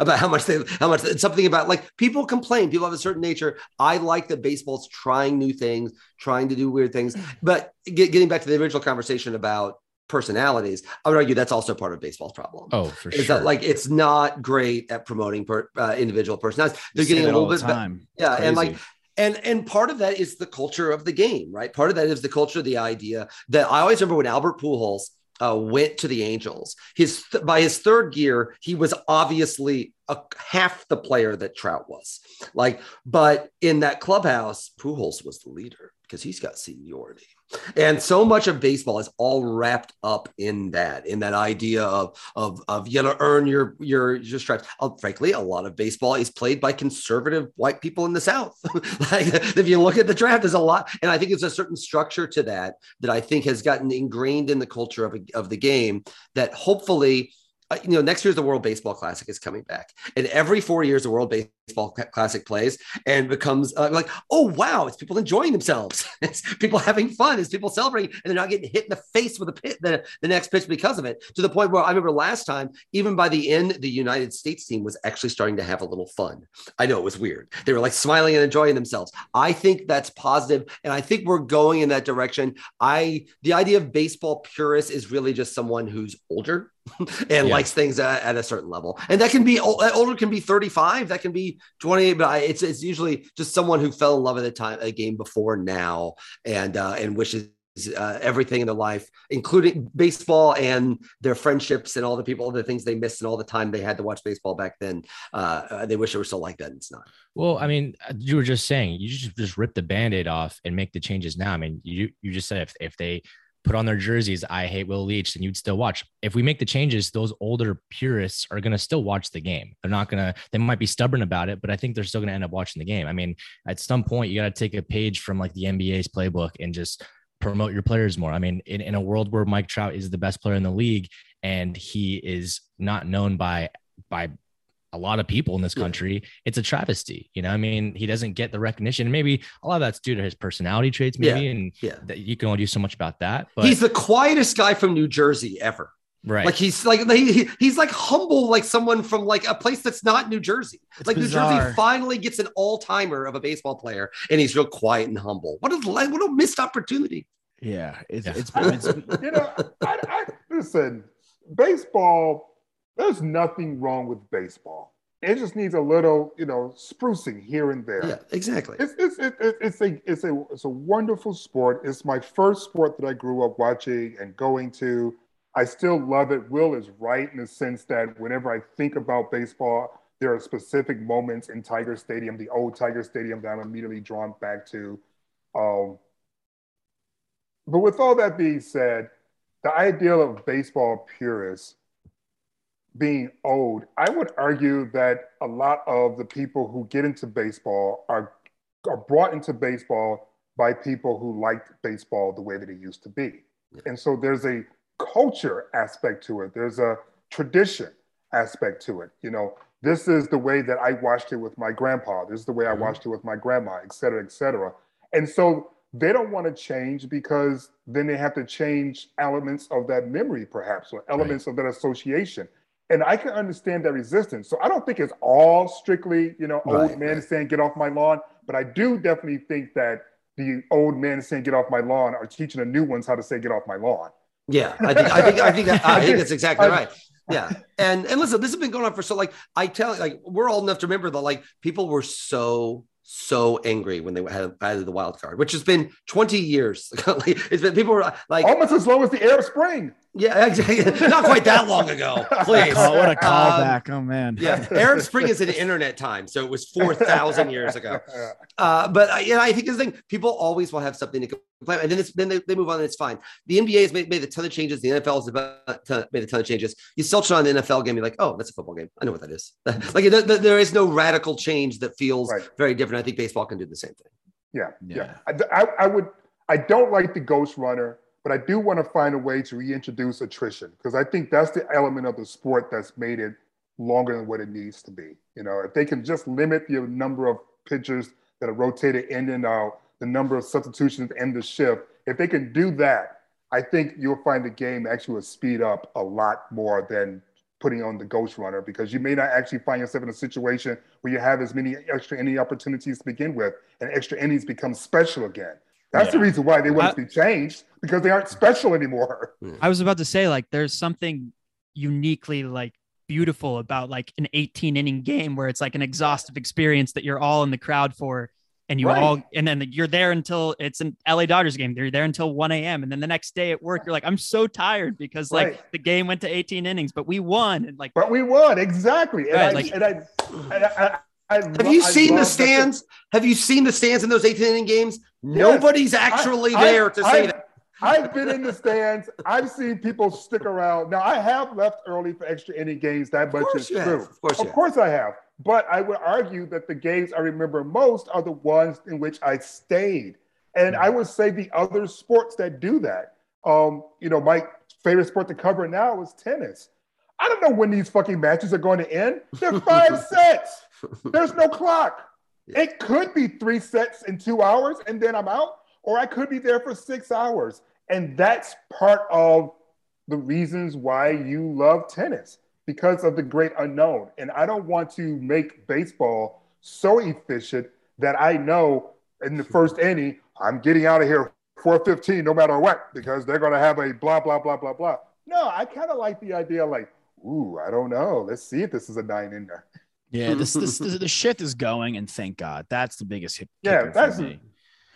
About how much they, how much something about like people complain, people have a certain nature. I like that baseball's trying new things, trying to do weird things. But get, getting back to the original conversation about personalities, I would argue that's also part of baseball's problem. Oh, for is sure. That, like, it's not great at promoting per, uh, individual personalities. They're getting a little bit, time. But, yeah, and like. And and part of that is the culture of the game, right? Part of that is the culture, the idea that I always remember when Albert Pujols uh, went to the Angels. His th- by his third year, he was obviously a, half the player that Trout was. Like, but in that clubhouse, Pujols was the leader because he's got seniority. And so much of baseball is all wrapped up in that, in that idea of, of, of you know, earn your, your, your stripes. Uh, frankly, a lot of baseball is played by conservative white people in the South. Like, if you look at the draft, there's a lot. And I think there's a certain structure to that, that I think has gotten ingrained in the culture of, of the game that hopefully, you know, next year's the World Baseball Classic is coming back, and every four years the World Baseball Classic plays and becomes uh, like, oh wow, it's people enjoying themselves, it's people having fun, it's people celebrating, and they're not getting hit in the face with a pit, the, the next pitch because of it. To the point where I remember last time, even by the end, the United States team was actually starting to have a little fun. I know it was weird. They were like smiling and enjoying themselves. I think that's positive, and I think we're going in that direction. I the idea of baseball purist is really just someone who's older. and yeah. likes things at, at a certain level, and that can be older, can be thirty-five, that can be twenty-eight, but I, it's it's usually just someone who fell in love at a time a game before now, and uh, and wishes uh, everything in their life, including baseball and their friendships and all the people, all the things they missed, and all the time they had to watch baseball back then. Uh, they wish it were still like that, and it's not. Well, I mean, you were just saying you just just rip the Band-Aid off and make the changes now. I mean, you you just said if if they put on their jerseys, I hate Will Leitch, and you'd still watch. If we make the changes, those older purists are going to still watch the game. They're not going to, they might be stubborn about it, but I think they're still going to end up watching the game. I mean, at some point you got to take a page from like the N B A's playbook and just promote your players more. I mean, in, in a world where Mike Trout is the best player in the league and he is not known by, by, a lot of people in this country, it's a travesty. You know, I mean, he doesn't get the recognition. Maybe a lot of that's due to his personality traits, maybe, yeah, and yeah. that you can only do so much about that. But he's the quietest guy from New Jersey ever. Right. Like he's like, he, he's like humble, like someone from like a place that's not New Jersey. It's like bizarre. New Jersey finally gets an all timer of a baseball player, and he's real quiet and humble. What a, what a missed opportunity. Yeah. It's, yeah. it's, it's you know, I, I, listen, baseball, there's nothing wrong with baseball. It just needs a little, you know, sprucing here and there. Yeah, exactly. It's it's it's, it's a it's a it's a wonderful sport. It's my first sport that I grew up watching and going to. I still love it. Will is right in the sense that whenever I think about baseball, there are specific moments in Tiger Stadium, the old Tiger Stadium, that I'm immediately drawn back to. Um, but with all that being said, the idea of baseball purists being old, I would argue that a lot of the people who get into baseball are, are brought into baseball by people who liked baseball the way that it used to be. Yeah. And so there's a culture aspect to it. There's a tradition aspect to it. You know, this is the way that I watched it with my grandpa. This is the way mm-hmm. I watched it with my grandma, et cetera, et cetera. And so they don't want to change because then they have to change elements of that memory, perhaps, or elements right. of that association. And I can understand that resistance. So I don't think it's all strictly, you know, right, old man right. saying, get off my lawn. But I do definitely think that the old man saying, get off my lawn are teaching the new ones how to say, get off my lawn. Yeah, I think I think I think, that, I think that's exactly right. Yeah. And and listen, this has been going on for so like I tell like we're old enough to remember that like people were so so angry when they had either the wild card, which has been twenty years. It's been people were like almost as long as the air of spring. Yeah, exactly. Not quite that long ago. Please. Oh, what a callback. Um, oh man. Yeah. Arab Spring is an internet time. So it was four thousand years ago. Uh, but I, you know, I think this thing, people always will have something to complain about. And then it's, then they, they move on and it's fine. The N B A has made, made a ton of changes. The N F L has about ton, made a ton of changes. You still turn on the N F L game. You're like, oh, that's a football game. I know what that is. Like there, there is no radical change that feels right. very different. I think baseball can do the same thing. Yeah. Yeah. yeah. I, I, I would, I don't like the ghost runner. But I do want to find a way to reintroduce attrition, because I think that's the element of the sport that's made it longer than what it needs to be. You know, if they can just limit the number of pitchers that are rotated in and out, the number of substitutions and the shift, if they can do that, I think you'll find the game actually will speed up a lot more than putting on the ghost runner, because you may not actually find yourself in a situation where you have as many extra inning opportunities to begin with, and extra innings become special again. That's yeah. the reason why they want to be changed, because they aren't special anymore. I was about to say, like, there's something uniquely like beautiful about like an eighteen inning game where it's like an exhaustive experience that you're all in the crowd for, and you right. all, and then you're there until it's an L A Dodgers game. You're there until one a.m. and then the next day at work, you're like, I'm so tired because like right. the game went to eighteen innings, but we won. And like, but we won. Exactly. And right, I, like, and I, and I, I I have lo- you seen the stands? That. Have you seen the stands in those eighteen inning games? Yes. Nobody's actually I, there I, to I, say I, that. I've been in the stands. I've seen people stick around. Now, I have left early for extra inning games. That much is true. Of course, of course I have. But I would argue that the games I remember most are the ones in which I stayed. And I would say the other sports that do that. Um, you know, my favorite sport to cover now is tennis. I don't know when these fucking matches are going to end. They're five sets. There's no clock. Yeah. It could be three sets in two hours and then I'm out, or I could be there for six hours. And that's part of the reasons why you love tennis, because of the great unknown. And I don't want to make baseball so efficient that I know in the first inning, I'm getting out of here four fifteen no matter what, because they're going to have a blah, blah, blah, blah, blah. No, I kind of like the idea like, ooh, I don't know. Let's see if this is a nine in there. Yeah, this, this, this the shift is going, and thank God. That's the biggest hit. Yeah, that's me.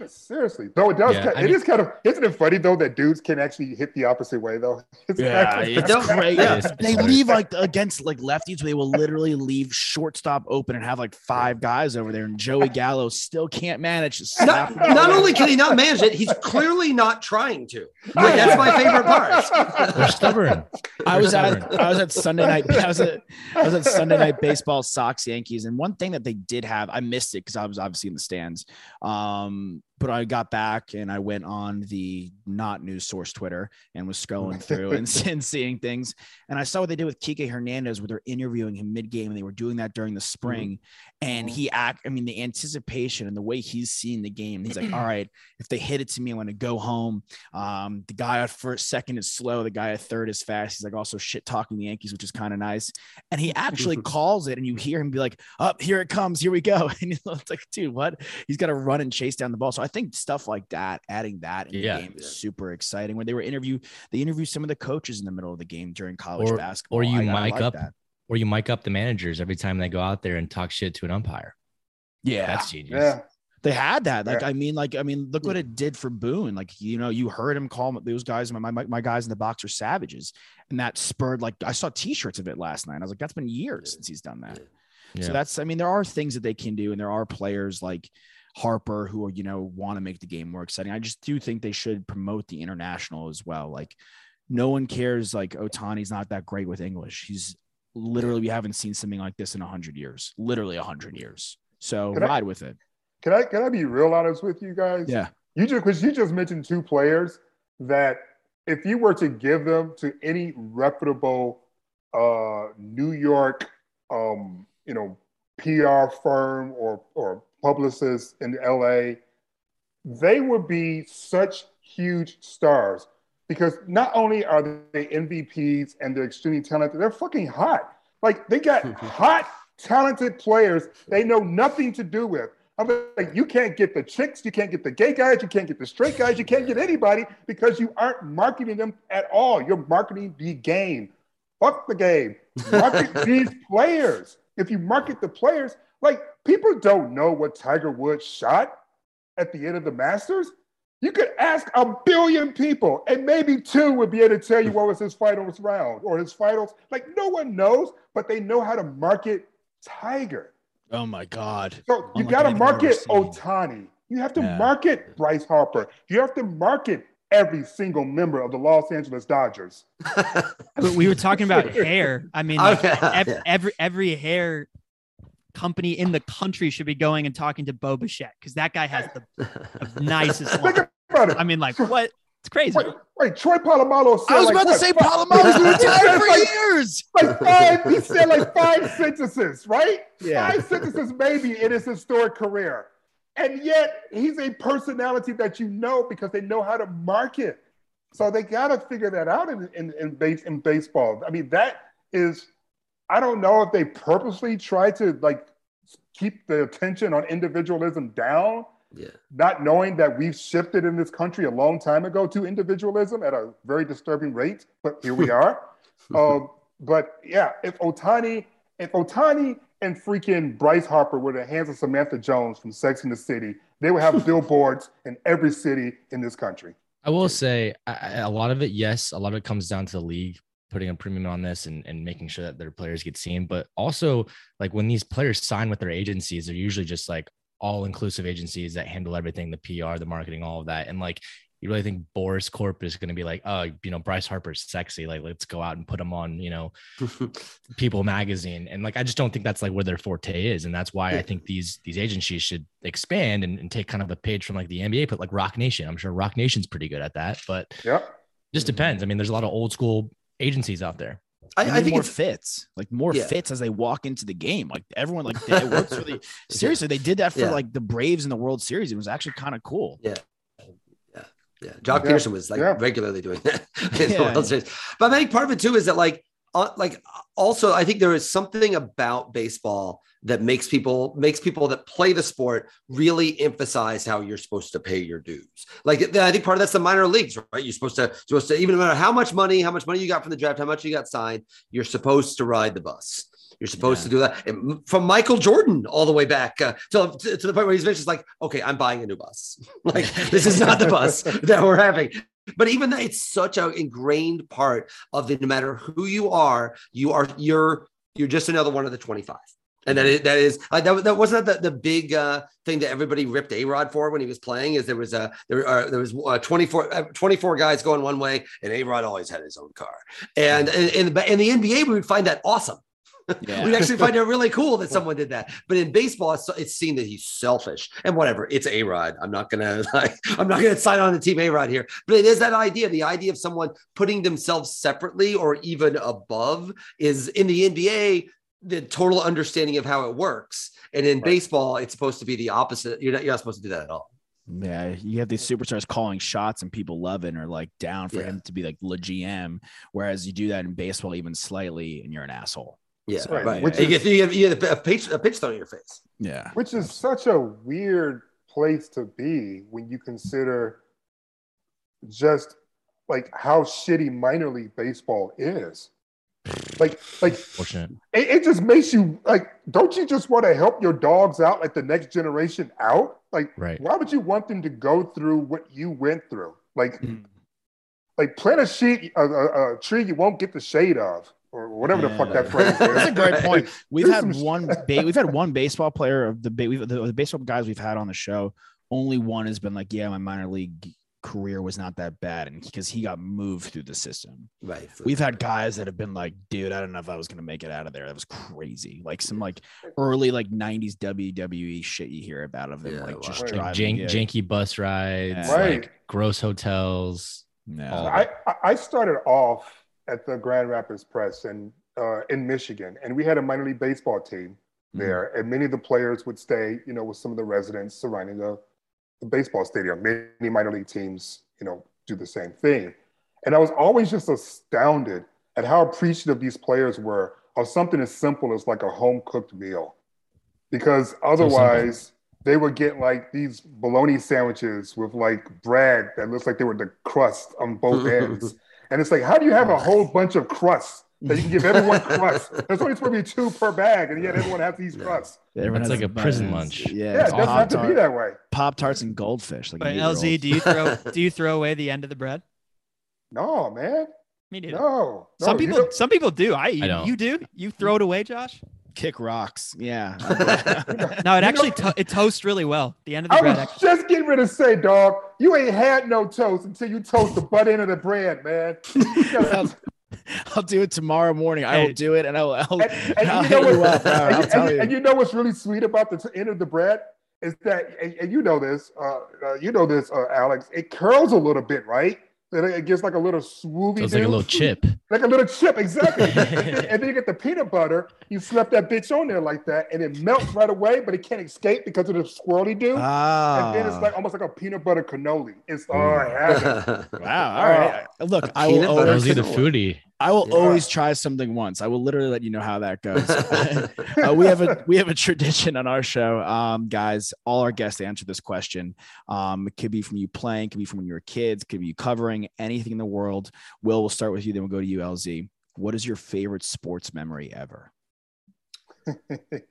Seriously. Though it does yeah, kind, I mean, it is kind of isn't it funny though that dudes can actually hit the opposite way though? It's yeah, it's crazy. Yeah. They leave like against like lefties, they will literally leave shortstop open and have like five guys over there, and Joey Gallo still can't manage to not, not only can he not manage it, he's clearly not trying to. Like, that's my favorite part. They're stubborn. They're I was stubborn. at I was at Sunday night I was at I was at Sunday night baseball, Sox, Yankees, and one thing that they did have, I missed it because I was obviously in the stands. Um But I got back and I went on the not news source Twitter and was scrolling through and, and seeing things. And I saw what they did with Kike Hernandez, where they're interviewing him mid-game, and they were doing that during the spring. Mm-hmm. And he act, I mean, the anticipation and the way he's seeing the game, he's like, all right, if they hit it to me, I'm going to go home. Um, the guy at first, second is slow. The guy at third is fast. He's like also shit talking the Yankees, which is kind of nice. And he actually calls it, and you hear him be like, up, oh, here it comes. Here we go. And it's like, dude, what? He's got to run and chase down the ball. So I think stuff like that, adding that in yeah. the game is super exciting. When they were interview, they interview some of the coaches in the middle of the game during college or, basketball. Or you I, mic I like up, that. or you mic up the managers every time they go out there and talk shit to an umpire. Yeah, that's genius. Yeah. They had that. Like, yeah. I mean, like, I mean, look yeah. what it did for Boone. Like, you know, you heard him call those guys. My, my, my guys in the box are savages, and that spurred. Like, I saw T-shirts of it last night. I was like, that's been years since he's done that. Yeah. So that's. I mean, there are things that they can do, and there are players like Harper who are, you know, want to make the game more exciting. I just do think they should promote the international as well. Like, no one cares. Like, Otani's not that great with English. He's literally, we haven't seen something like this in a hundred years, literally a hundred years. So can ride I, with it. Can I, can I be real honest with you guys? Yeah. You just, cause you just mentioned two players that if you were to give them to any reputable uh, New York, um, you know, P R firm or, or, publicists in L A, they would be such huge stars, because not only are they M V Ps and they're extremely talented, they're fucking hot. Like, they got hot, talented players they know nothing to do with. I'm like, you can't get the chicks, you can't get the gay guys, you can't get the straight guys, you can't get anybody, because you aren't marketing them at all. You're marketing the game. Fuck the game. Market these players. If you market the players, like, people don't know what Tiger Woods shot at the end of the Masters. You could ask a billion people, and maybe two would be able to tell you what was his finals round or his finals. Like, no one knows, but they know how to market Tiger. Oh, my God. So you got to market Otani. You have to yeah. market Bryce Harper. You have to market every single member of the Los Angeles Dodgers. But we were talking about hair. I mean, like, oh, yeah. every, every every hair company in the country should be going and talking to Bo Bichette, because that guy has the, the nicest line. I mean, like, what? It's crazy. Wait, wait Troy Polamalu said I was like, about to say Polamalu's retired for like, years. Like five, he said like five sentences, right? Yeah. Five sentences maybe in his historic career. And yet he's a personality that you know because they know how to market. So they got to figure that out in, in, in, base, in baseball. I mean, that is, I don't know if they purposely try to like keep the attention on individualism down. Yeah. Not knowing that we've shifted in this country a long time ago to individualism at a very disturbing rate, but here we are. um, but yeah, if Otani, if Otani and freaking Bryce Harper were the hands of Samantha Jones from Sex and the City, they would have billboards in every city in this country. I will say I, a lot of it, yes, a lot of it comes down to the league putting a premium on this and, and making sure that their players get seen. But also, like when these players sign with their agencies, they're usually just like all-inclusive agencies that handle everything, the P R, the marketing, all of that. And like, you really think Boris Corp is going to be like, oh, you know, Bryce Harper's sexy. Like, let's go out and put him on, you know, People magazine. And like, I just don't think that's like where their forte is. And that's why yeah. I think these, these agencies should expand and, and take kind of a page from like the N B A, but like Rock Nation, I'm sure Rock Nation's pretty good at that, but yeah, just depends. I mean, there's a lot of old school agencies out there. I, I think more it fits like more yeah. fits as they walk into the game. Like everyone, like it works really seriously. They did that for yeah. like the Braves in the World Series. It was actually kind of cool. Yeah, yeah, yeah. John yeah. Peterson was like yeah. regularly doing that in yeah. the World Series. But I think part of it too is that like, uh, like also I think there is something about baseball that makes people makes people that play the sport really emphasize how you're supposed to pay your dues. Like I think part of that's the minor leagues, right? You're supposed to supposed to even no matter how much money, how much money you got from the draft, how much you got signed, you're supposed to ride the bus. You're supposed yeah. to do that. And from Michael Jordan all the way back uh, to, to, to the point where he's just like, okay, I'm buying a new bus. Like this is not the bus that we're having. But even that, it's such an ingrained part of the no matter who you are, you are you're you're just another one of the twenty-five. And that is, that is uh, that, that wasn't that the, the big uh, thing that everybody ripped A-Rod for when he was playing is there was a there uh, there was uh, twenty-four guys going one way and A-Rod always had his own car. And in the in the N B A we would find that awesome. Yeah. We'd actually find it really cool that someone did that. But in baseball, it's, it's seen that he's selfish and whatever. It's A-Rod. I'm not gonna like I'm not gonna sign on to team A-Rod here. But it is that idea, the idea of someone putting themselves separately or even above is in the N B A. The total understanding of how it works. And in right. baseball, it's supposed to be the opposite. You're not, you're not supposed to do that at all. Yeah. You have these superstars calling shots and people love it or like down for yeah. him to be like the G M. Whereas you do that in baseball, even slightly, and you're an asshole. Yeah. So, right. right. You, is, get, you have, you have a, pitch, a pitch thrown in your face. Yeah. Which is such a weird place to be when you consider just like how shitty minor league baseball is. Like, like it, it just makes you like, don't you just want to help your dogs out, like the next generation out? Like, right. why would you want them to go through what you went through? Like, mm. like plant a, sheet, a, a, a tree you won't get the shade of, or whatever yeah. the fuck that phrase is. That's a great point. We've had one, ba- we've had one baseball player of the, ba- we've, the, the baseball guys we've had on the show. Only one has been like, yeah, my minor league career was not that bad, and because he got moved through the system. Right. We've had guys that have been like, dude, I don't know if I was gonna make it out of there. That was crazy. Like some like early like nineties W W E shit you hear about of them, yeah, like wow. just right. driving, Jan- janky bus rides, yeah. right. like gross hotels. No. I I started off at the Grand Rapids Press and uh, in Michigan, and we had a minor league baseball team there, mm. and many of the players would stay, you know, with some of the residents surrounding the. The baseball stadium. Many minor league teams, you know, do the same thing. And I was always just astounded at how appreciative these players were of something as simple as like a home cooked meal, because otherwise they would get like these bologna sandwiches with like bread that looks like they were the crust on both ends. And it's like, how do you have a whole bunch of crusts that you can give everyone crust? There's only supposed to be two per bag, and yet everyone has these crusts. It's like a prison lunch. Yeah, yeah, it doesn't have to be that way. Pop-Tarts and goldfish. Like but L Z, do you throw do you throw away the end of the bread? No, man. Me neither. No, no. Some people some people do. I, I don't. You do? You throw it away, Josh? Kick rocks. Yeah. No, it actually to- it toasts really well. The end of the I bread. I was actually. just getting ready to say, dog, you ain't had no toast until you toast the butt end of the bread, man. I'll do it tomorrow morning. I will do it, and I will. I'll, and, and I'll you know hit you up. I'll and, tell you. And you know what's really sweet about the end of the bread is that, and, and you know this, uh, uh, you know this, uh, Alex. It curls a little bit, right? It gets like a little swoopy. So it's like a little chip. Like a little chip, exactly. And then you get the peanut butter. You slap that bitch on there like that, and it melts right away, but it can't escape because of the swirly do. Ah. And then it's like almost like a peanut butter cannoli. It's all right. Wow. All right. Uh, Look, I will always be the foodie. I will yeah. always try something once. I will literally let you know how that goes. uh, we have a we have a tradition on our show, um, guys. All our guests answer this question. Um, it could be from you playing, could be from when you were kids, could be you covering anything in the world. Will, we'll start with you, then we'll go to you, L Z. What is your favorite sports memory ever?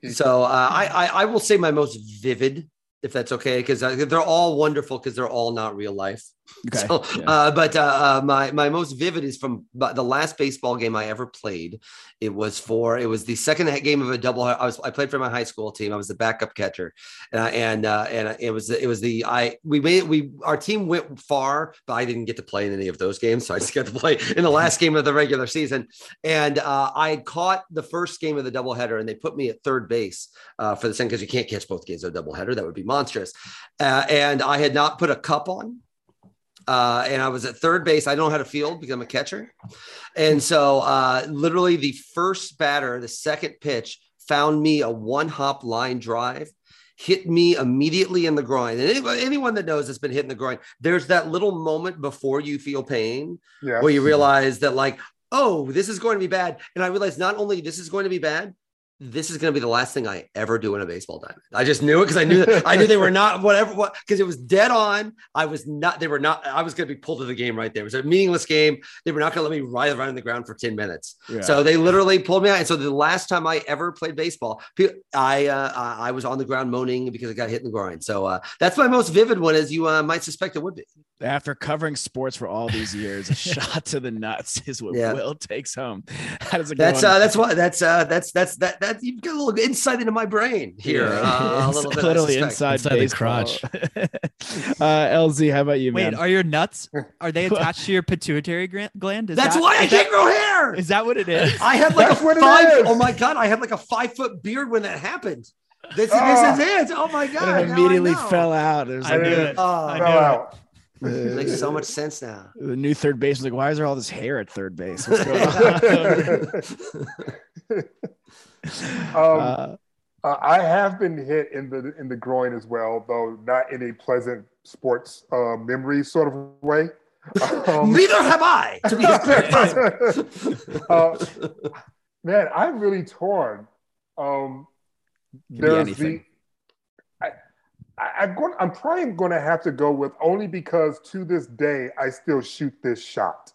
So uh, I, I I will say my most vivid, if that's okay, because they're all wonderful because they're all not real life. Okay. So, yeah. uh, but uh, my my most vivid is from the last baseball game I ever played. It was for it was the second game of a double. I was I played for my high school team. I was the backup catcher, and I, and uh, and it was it was the I we made we our team went far, but I didn't get to play in any of those games. So I just got to play in the last game of the regular season. And uh, I caught the first game of the doubleheader, and they put me at third base uh, for the second because you can't catch both games of a doubleheader. That would be monstrous. Uh, and I had not put a cup on. Uh, and I was at third base. I don't know how to field because I'm a catcher. And so uh, literally the first batter, the second pitch, found me a one-hop line drive, hit me immediately in the groin. And anyone, anyone that knows that's been hit in the groin, there's that little moment before you feel pain yeah. where you realize that like, oh, this is going to be bad. And I realized not only this is going to be bad, this is going to be the last thing I ever do in a baseball diamond. I just knew it because I knew that I knew they were not whatever what because it was dead on. I was not. They were not. I was going to be pulled to the game right there. It was a meaningless game. They were not going to let me ride around on the ground for ten minutes. Yeah. So they literally pulled me out. And so the last time I ever played baseball, I uh, I was on the ground moaning because I got hit in the groin. So uh, that's my most vivid one, as you uh, might suspect it would be. After covering sports for all these years, a shot to the nuts is what yeah. Will takes home. How does it go? That's uh, that's why that's uh, that's that's that. That you've got a little insight into my brain here. Yeah. Uh, a little bit, literally inside, inside the crotch. uh, L Z, how about you, man? Wait, are your nuts, are they attached to your pituitary gland? Is That's that, why I can't that, grow hair. Is that what it is? I had like That's a five, oh my God, I had like a five foot beard when that happened. This, oh. this is it. Oh my God. And it immediately fell out. It was I like, knew it. Oh, I fell knew out. It. It makes so much sense now. The new third base was like, why is there all this hair at third base? What's going on? um, uh, I have been hit in the in the groin as well, though not in a pleasant sports uh, memory sort of way. Um, Neither have I. To be clear, uh, man, I'm really torn. Um, there's the. I, I, I'm going. I'm probably going to have to go with only because to this day I still shoot this shot.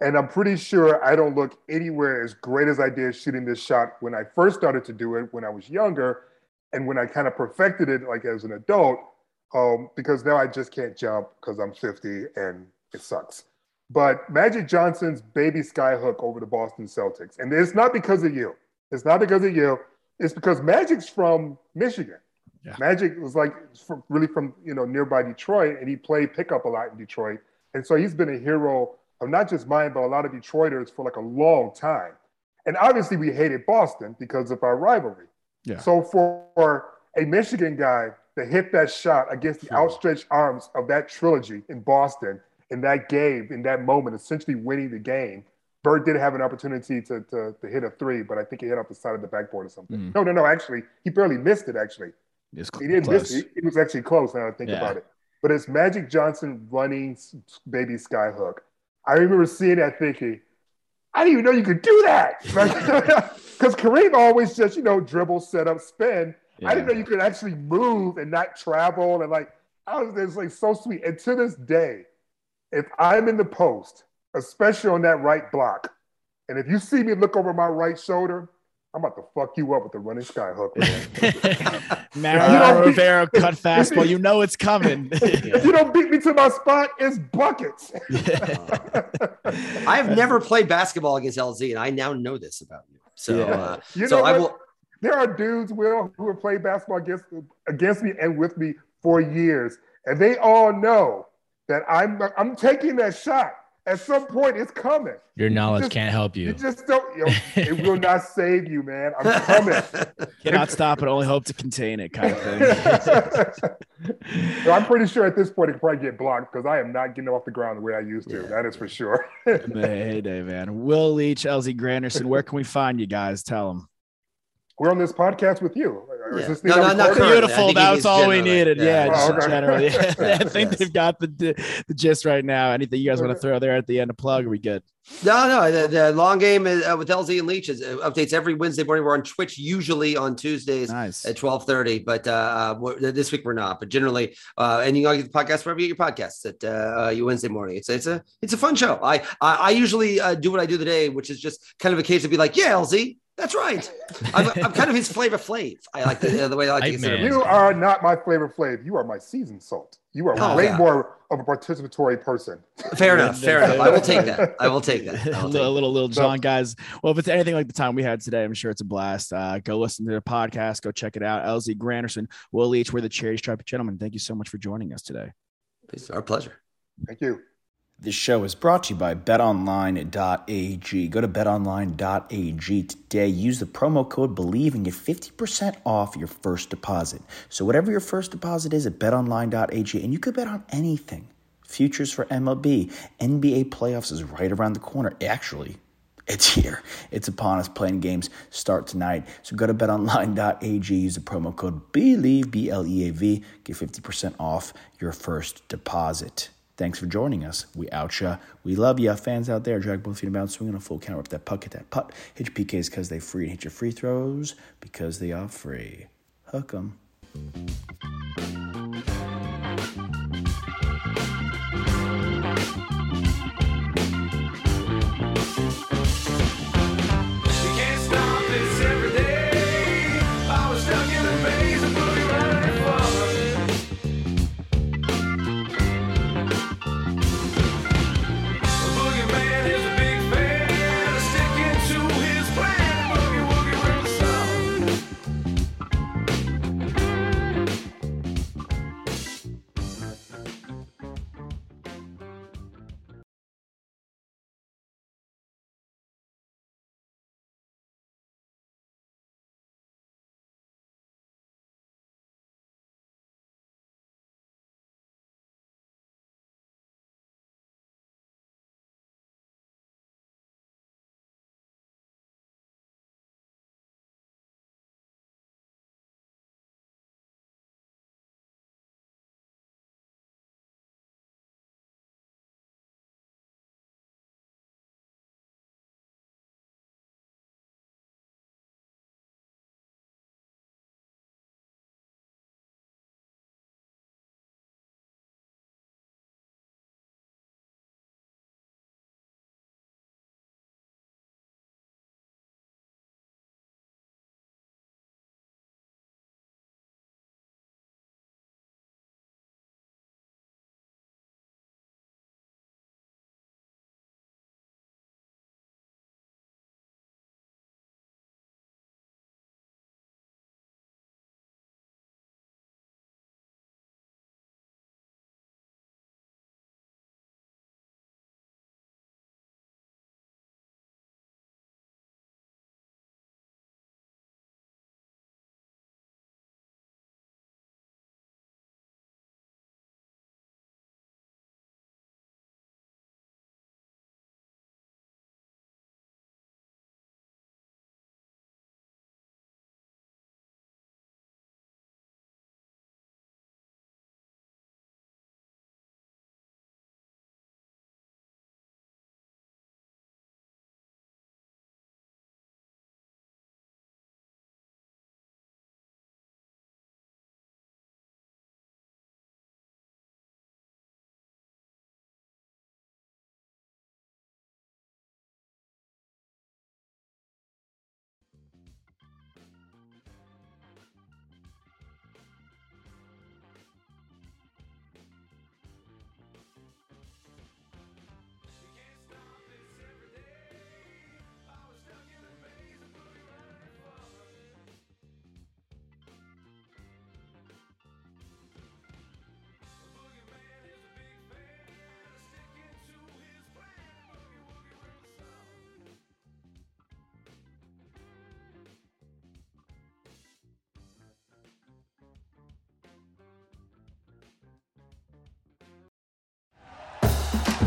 And I'm pretty sure I don't look anywhere as great as I did shooting this shot when I first started to do it when I was younger and when I kind of perfected it like as an adult, um, because now I just can't jump because I'm fifty and it sucks. But Magic Johnson's baby skyhook over the Boston Celtics. And it's not because of you. It's not because of you. It's because Magic's from Michigan. Yeah. Magic was like from, really from, you know, nearby Detroit, and he played pickup a lot in Detroit. And so he's been a hero of not just mine, but a lot of Detroiters for like a long time. And obviously we hated Boston because of our rivalry. Yeah. So for a Michigan guy to hit that shot against the outstretched arms of that trilogy in Boston, in that game, in that moment, essentially winning the game, Bird did have an opportunity to, to, to hit a three, but I think he hit off the side of the backboard or something. Mm. No, no, no, actually, he barely missed it, actually. It's cl- he didn't close. miss it. It was actually close now that I think yeah. about it. But it's Magic Johnson running baby skyhook. I remember seeing that thinking, I didn't even know you could do that. Because Kareem always just, you know, dribble, set up, spin. Yeah. I didn't know you could actually move and not travel. And like, I was it's like so sweet. And to this day, if I'm in the post, especially on that right block, and if you see me look over my right shoulder, I'm about to fuck you up with the running sky hook. Mario Rivera cut fastball. You know it's coming. If you don't beat me to my spot, it's buckets. I have never played basketball against L Z, and I now know this about you. So, yeah. uh, you so know I will. There are dudes, Will, who have played basketball against against me and with me for years, and they all know that I'm I'm taking that shot. At some point, it's coming. Your knowledge just can't help you. You just don't. You know, it will not save you, man. I'm coming. Cannot stop and only hope to contain it, kind of thing. So I'm pretty sure at this point, it could probably get blocked because I am not getting off the ground the way I used to. Yeah. That is for sure. Heyday, man. Will Leitch, L Z Granderson, where can we find you guys? Tell them. We're on this podcast with you. Yeah. Is this no, no, not beautiful. That was all generally. we needed. Yeah, yeah just oh, okay. generally. Yeah. I think yes. they've got the the gist right now. Anything you guys want to throw there at the end of plug? Are we good? No, no. The, the long game is, uh, with L Z and Leitch is uh, updates every Wednesday morning. We're on Twitch usually on Tuesdays nice. at twelve thirty, but uh, this week we're not. But generally, uh, and you can get the podcast wherever you get your podcasts at uh, you Wednesday morning. It's it's a it's a fun show. I I, I usually uh, do what I do today, which is just kind of occasionally be like, yeah, L Z. That's right. I'm, I'm kind of his Flavor Flav. I like the, uh, the way I like to say it. You are not my Flavor Flav. You are my seasoned salt. You are oh, way yeah. more of a participatory person. Fair enough. Fair enough. I will take that. I will take that. Will take a little, little John, guys. Well, if it's anything like the time we had today, I'm sure it's a blast. Uh, go listen to the podcast. Go check it out. L Z Granderson, Will Leitch, we're the Charity Stripe Gentlemen. Thank you so much for joining us today. It's our pleasure. Thank you. This show is brought to you by bet online dot a g. Go to bet online dot a g today. Use the promo code BELIEVE and get fifty percent off your first deposit. So whatever your first deposit is at bet online dot a g, and you could bet on anything. Futures for M L B, N B A playoffs is right around the corner. Actually, it's here. It's upon us. Playing games start tonight. So go to bet online dot a g. Use the promo code BELIEVE, B L E A V. Get fifty percent off your first deposit. Thanks for joining us. We out ya. We love ya. Fans out there, drag both feet and bounce, swing on a full counter, up that puck, hit that putt. Hit your P Ks because they free, and hit your free throws because they are free. Hook 'em.